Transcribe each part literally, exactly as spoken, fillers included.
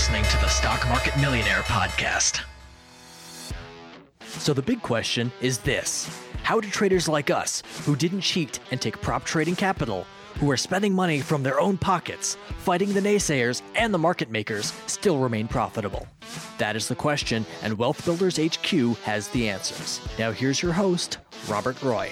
listening to the Stock Market Millionaire Podcast. So the big question is this. How do traders like us, who didn't cheat and take prop trading capital, who are spending money from their own pockets, fighting the naysayers and the market makers, still remain profitable? That is the question, and Wealth Builders H Q has the answers. Now here's your host, Robert Roy.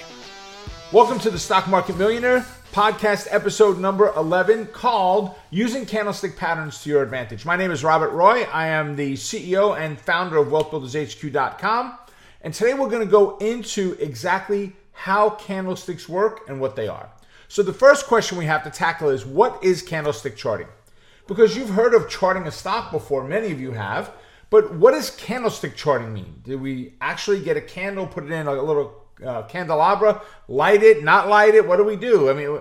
Welcome to the Stock Market Millionaire Podcast, episode number eleven, called Using Candlestick Patterns to Your Advantage. My name is Robert Roy. I am the C E O and founder of wealth builders h q dot com. And today we're going to go into exactly how candlesticks work and what they are. So the first question we have to tackle is, what is candlestick charting? Because you've heard of charting a stock before, many of you have, but what does candlestick charting mean? Did we actually get a candle, put it in a little uh, candelabra, light it, not light it? What do we do? I mean,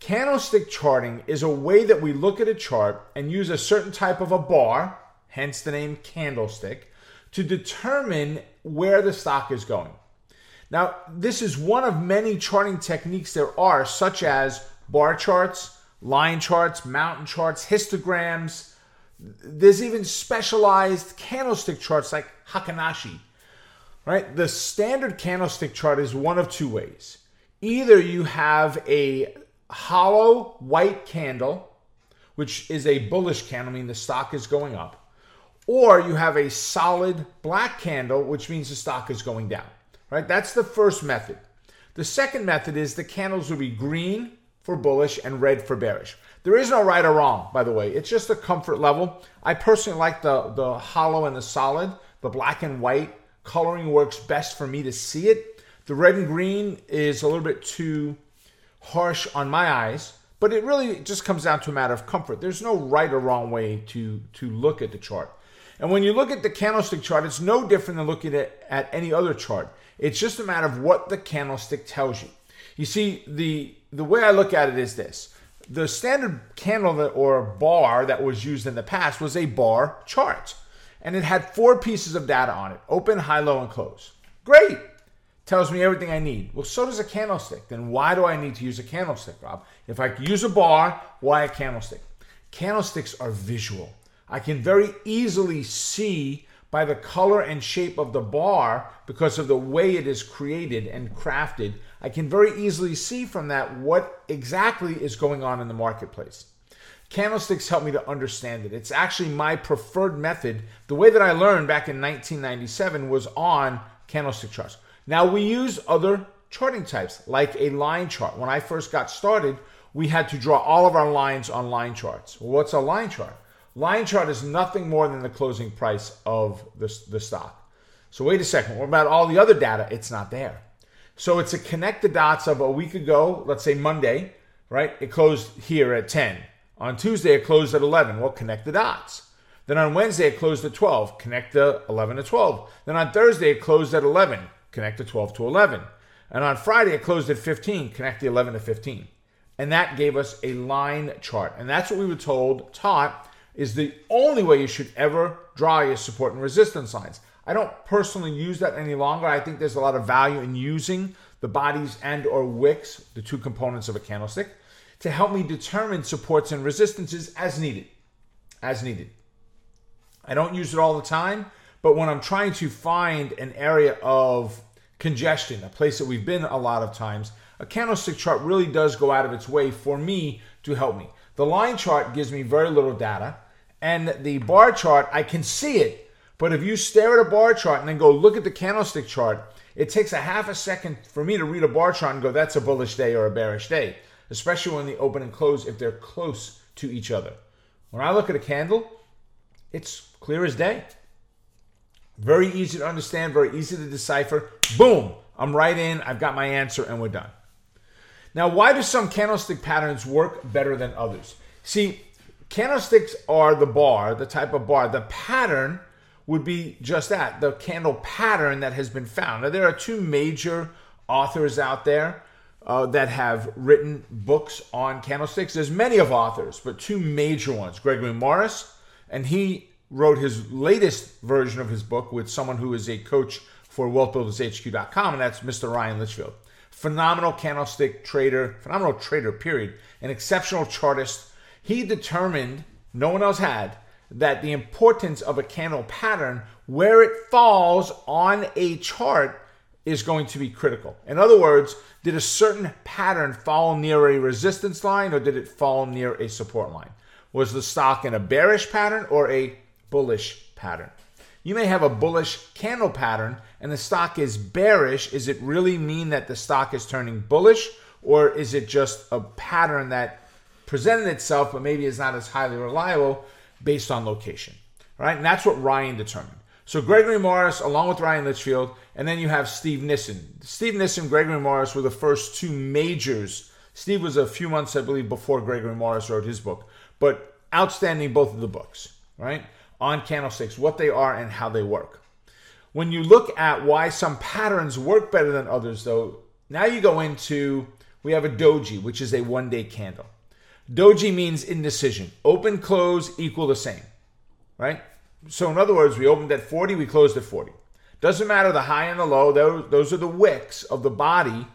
candlestick charting is a way that we look at a chart and use a certain type of a bar, hence the name candlestick, to determine where the stock is going. Now, this is one of many charting techniques there are, such as bar charts, line charts, mountain charts, histograms. There's even specialized candlestick charts like Hakanashi, right? The standard candlestick chart is one of two ways. Either you have a hollow white candle, which is a bullish candle, meaning the stock is going up, or you have a solid black candle, which means the stock is going down. Right? That's the first method. The second method is the candles will be green for bullish and red for bearish. There is no right or wrong, by the way. It's just a comfort level. I personally like the, the hollow and the solid. The black and white coloring works best for me to see it. The red and green is a little bit too harsh on my eyes, but it really just comes down to a matter of comfort. There's no right or wrong way to, to look at the chart. And when you look at the candlestick chart, it's no different than looking at, at any other chart. It's just a matter of what the candlestick tells you. You see, the the way I look at it is this. The standard candle that, or bar that was used in the past was a bar chart. And it had four pieces of data on it: open, high, low, and close. Great. Tells me everything I need. Well, so does a candlestick. Then why do I need to use a candlestick, Rob? If I could use a bar, why a candlestick? Candlesticks are visual. I can very easily see by the color and shape of the bar, because of the way it is created and crafted, I can very easily see from that what exactly is going on in the marketplace. Candlesticks help me to understand it. It's actually my preferred method. The way that I learned back in nineteen ninety-seven was on candlestick charts. Now, we use other charting types, like a line chart. When I first got started, we had to draw all of our lines on line charts. Well, what's a line chart? Line chart is nothing more than the closing price of the, the stock. So wait a second, what about all the other data? It's not there. So it's a connect the dots of a week ago, let's say Monday, right? It closed here at ten. On Tuesday, it closed at eleven. Well, connect the dots. Then on Wednesday, it closed at twelve. Connect the eleven to twelve. Then on Thursday, it closed at eleven. Connect the twelve to eleven. And on Friday, it closed at fifteen. Connect the eleven to fifteen. And that gave us a line chart. And that's what we were told, taught, is the only way you should ever draw your support and resistance lines. I don't personally use that any longer. I think there's a lot of value in using the bodies and or wicks, the two components of a candlestick, to help me determine supports and resistances as needed, as needed. I don't use it all the time, but when I'm trying to find an area of congestion, a place that we've been a lot of times, a candlestick chart really does go out of its way for me to help me. The line chart gives me very little data. And the bar chart, I can see it, but if you stare at a bar chart and then go look at the candlestick chart, it takes a half a second for me to read a bar chart and go, that's a bullish day or a bearish day, especially when they open and close, if they're close to each other. When I look at a candle, it's clear as day. Very easy to understand, very easy to decipher. Boom, I'm right in, I've got my answer, and we're done. Now, why do some candlestick patterns work better than others? See, candlesticks are the bar, the type of bar. The pattern would be just that, the candle pattern that has been found. Now, there are two major authors out there uh, that have written books on candlesticks. There's many of authors, but two major ones, Gregory Morris, and he wrote his latest version of his book with someone who is a coach for wealth builders h q dot com, and that's Mister Ryan Litchfield. Phenomenal candlestick trader, phenomenal trader, period, an exceptional chartist. He determined, no one else had, that the importance of a candle pattern, where it falls on a chart, is going to be critical. In other words, did a certain pattern fall near a resistance line or did it fall near a support line? Was the stock in a bearish pattern or a bullish pattern? You may have a bullish candle pattern and the stock is bearish. Is it really mean that the stock is turning bullish, or is it just a pattern that presented itself but maybe is not as highly reliable based on location? All right, and that's what Ryan determined. So Gregory Morris, along with Ryan Litchfield, and then you have Steve Nissen. Steve Nissen, Gregory Morris were the first two majors. Steve was a few months, I believe, before Gregory Morris wrote his book, but outstanding both of the books, right? On candlesticks, what they are and how they work. When you look at why some patterns work better than others, though, now you go into, we have a doji, which is a one-day candle. Doji means indecision. Open, close, equal the same, right? So in other words, we opened at forty, we closed at forty. Doesn't matter the high and the low. Those, those are the wicks of the body,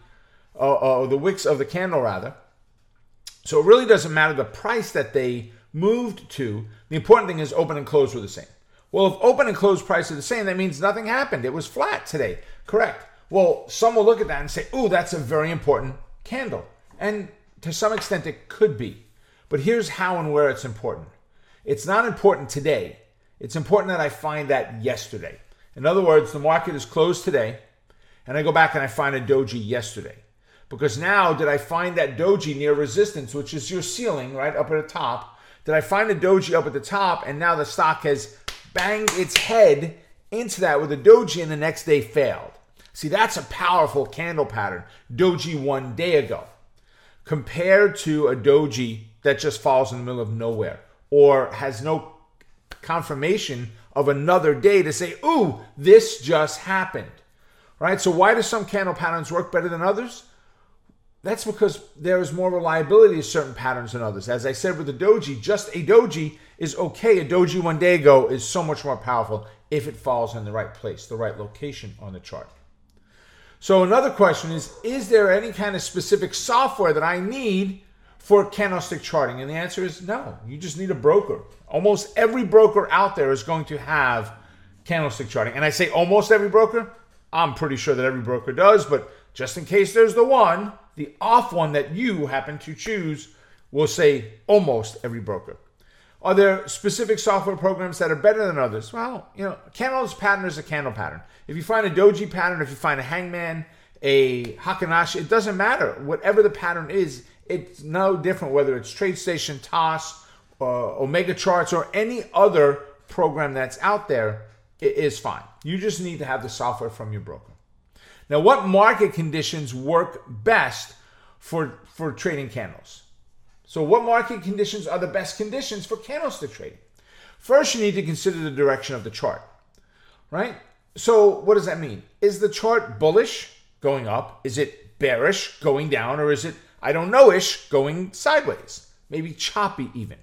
or uh, uh, the wicks of the candle, rather. So it really doesn't matter the price that they moved to. The important thing is open and close were the same. Well, if open and close price are the same, that means nothing happened. It was flat today. Correct. Well, some will look at that and say, oh, that's a very important candle. And to some extent, it could be. But here's how and where it's important. It's not important today. It's important that I find that yesterday. In other words, the market is closed today, and I go back and I find a doji yesterday. Because now, did I find that doji near resistance, which is your ceiling, right, up at the top? Did I find a doji up at the top, and now the stock has banged its head into that with a doji, and the next day failed? See, that's a powerful candle pattern, doji one day ago, compared to a doji that just falls in the middle of nowhere or has no confirmation of another day to say, ooh, this just happened, right? So why do some candle patterns work better than others? That's because there is more reliability to certain patterns than others. As I said with the doji, just a doji is okay. A doji one day ago is so much more powerful if it falls in the right place, the right location on the chart. So another question is, is there any kind of specific software that I need for candlestick charting? And the answer is no. You just need a broker. Almost every broker out there is going to have candlestick charting. And I say almost every broker. I'm pretty sure that every broker does, but just in case there's the one, the off one that you happen to choose, will say almost every broker. Are there specific software programs that are better than others? Well, you know, candles pattern is a candle pattern. If you find a doji pattern, if you find a hangman, a Hakanashi, it doesn't matter. Whatever the pattern is, it's no different whether it's TradeStation, T O S, uh, Omega Charts, or any other program that's out there. It is fine. You just need to have the software from your broker. Now, what market conditions work best for, for trading candles? So what market conditions are the best conditions for candlestick trading? First, you need to consider the direction of the chart, right? So what does that mean? Is the chart bullish, going up? Is it bearish, going down? Or is it I don't know-ish, going sideways, maybe choppy even,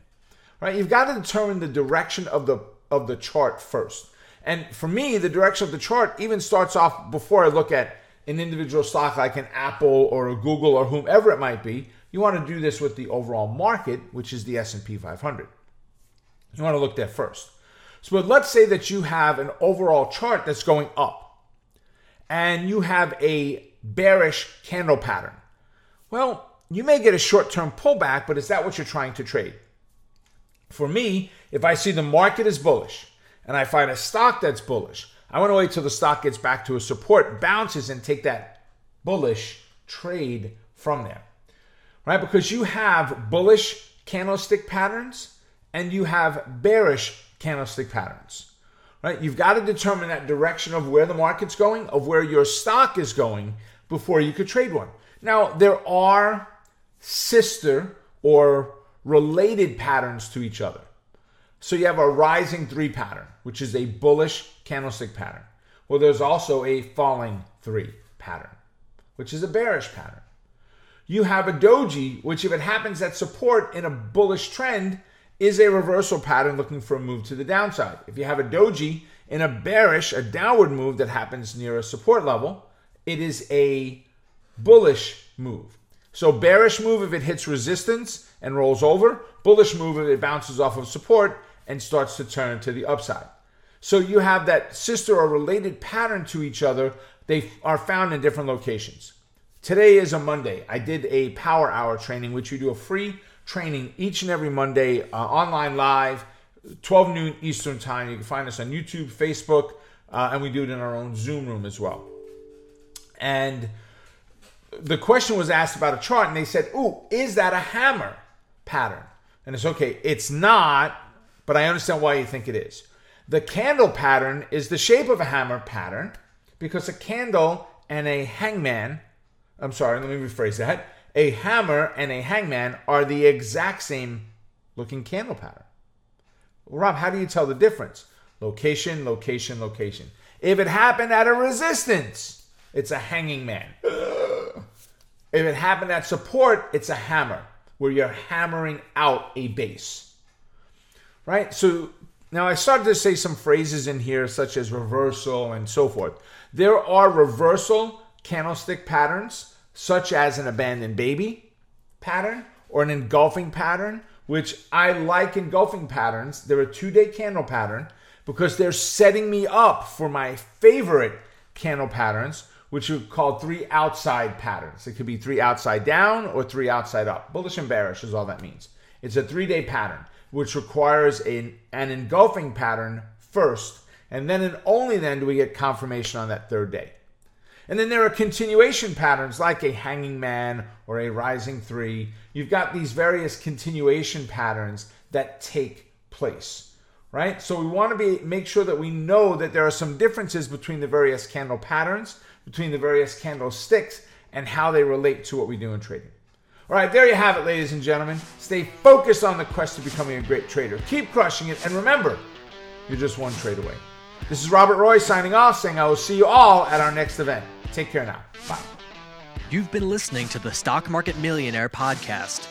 right? You've got to determine the direction of the of the chart first. And for me, the direction of the chart even starts off before I look at an individual stock like an Apple or a Google or whomever it might be. You want to do this with the overall market, which is the S and P five hundred. You want to look there first. So but let's say that you have an overall chart that's going up and you have a bearish candle pattern. Well, you may get a short-term pullback, but is that what you're trying to trade? For me, if I see the market is bullish and I find a stock that's bullish, I want to wait till the stock gets back to a support, bounces, and take that bullish trade from there, right? Because you have bullish candlestick patterns and you have bearish candlestick patterns, right? You've got to determine that direction of where the market's going, of where your stock is going before you could trade one. Now, there are sister or related patterns to each other. So you have a rising three pattern, which is a bullish candlestick pattern. Well, there's also a falling three pattern, which is a bearish pattern. You have a doji, which if it happens at support in a bullish trend, is a reversal pattern looking for a move to the downside. If you have a doji in a bearish, a downward move that happens near a support level, it is a bullish move. So bearish move if it hits resistance and rolls over, bullish move if it bounces off of support and starts to turn to the upside. So you have that sister or related pattern to each other. They are found in different locations. Today is a Monday. I did a power hour training, which you do a free training each and every Monday, uh, online live, twelve noon Eastern time. You can find us on YouTube, Facebook, uh, and we do it in our own Zoom room as well. And the question was asked about a chart, and they said, ooh, is that a hammer pattern? And it's okay, it's not, but I understand why you think it is. The candle pattern is the shape of a hammer pattern because a candle and a hangman, I'm sorry, let me rephrase that. A hammer and a hangman are the exact same looking candle pattern. Well, Rob, how do you tell the difference? Location, location, location. If it happened at a resistance, it's a hanging man. If it happened at support, it's a hammer, where you're hammering out a base, right? So now I started to say some phrases in here, such as reversal and so forth. There are reversal candlestick patterns, such as an abandoned baby pattern or an engulfing pattern, which I like engulfing patterns. They're a two-day candle pattern because they're setting me up for my favorite candle patterns, which we call three outside patterns. It could be three outside down or three outside up. Bullish and bearish is all that means. It's a three-day pattern, which requires an, an engulfing pattern first, and then and only then do we get confirmation on that third day. And then there are continuation patterns like a hanging man or a rising three. You've got these various continuation patterns that take place, right? So we want to be make sure that we know that there are some differences between the various candle patterns, between the various candlesticks, and how they relate to what we do in trading. All right, there you have it, ladies and gentlemen. Stay focused on the quest of becoming a great trader. Keep crushing it, and remember, you're just one trade away. This is Robert Roy signing off, saying I will see you all at our next event. Take care now. Bye. You've been listening to the Stock Market Millionaire Podcast.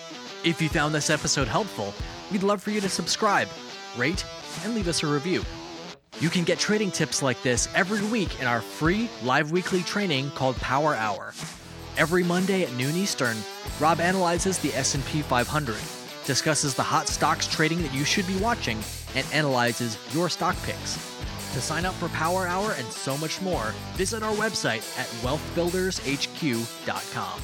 If you found this episode helpful, we'd love for you to subscribe, rate, and leave us a review. You can get trading tips like this every week in our free live weekly training called Power Hour. Every Monday at noon Eastern, Rob analyzes the S and P five hundred, discusses the hot stocks trading that you should be watching, and analyzes your stock picks. To sign up for Power Hour and so much more, visit our website at wealth builders h q dot com.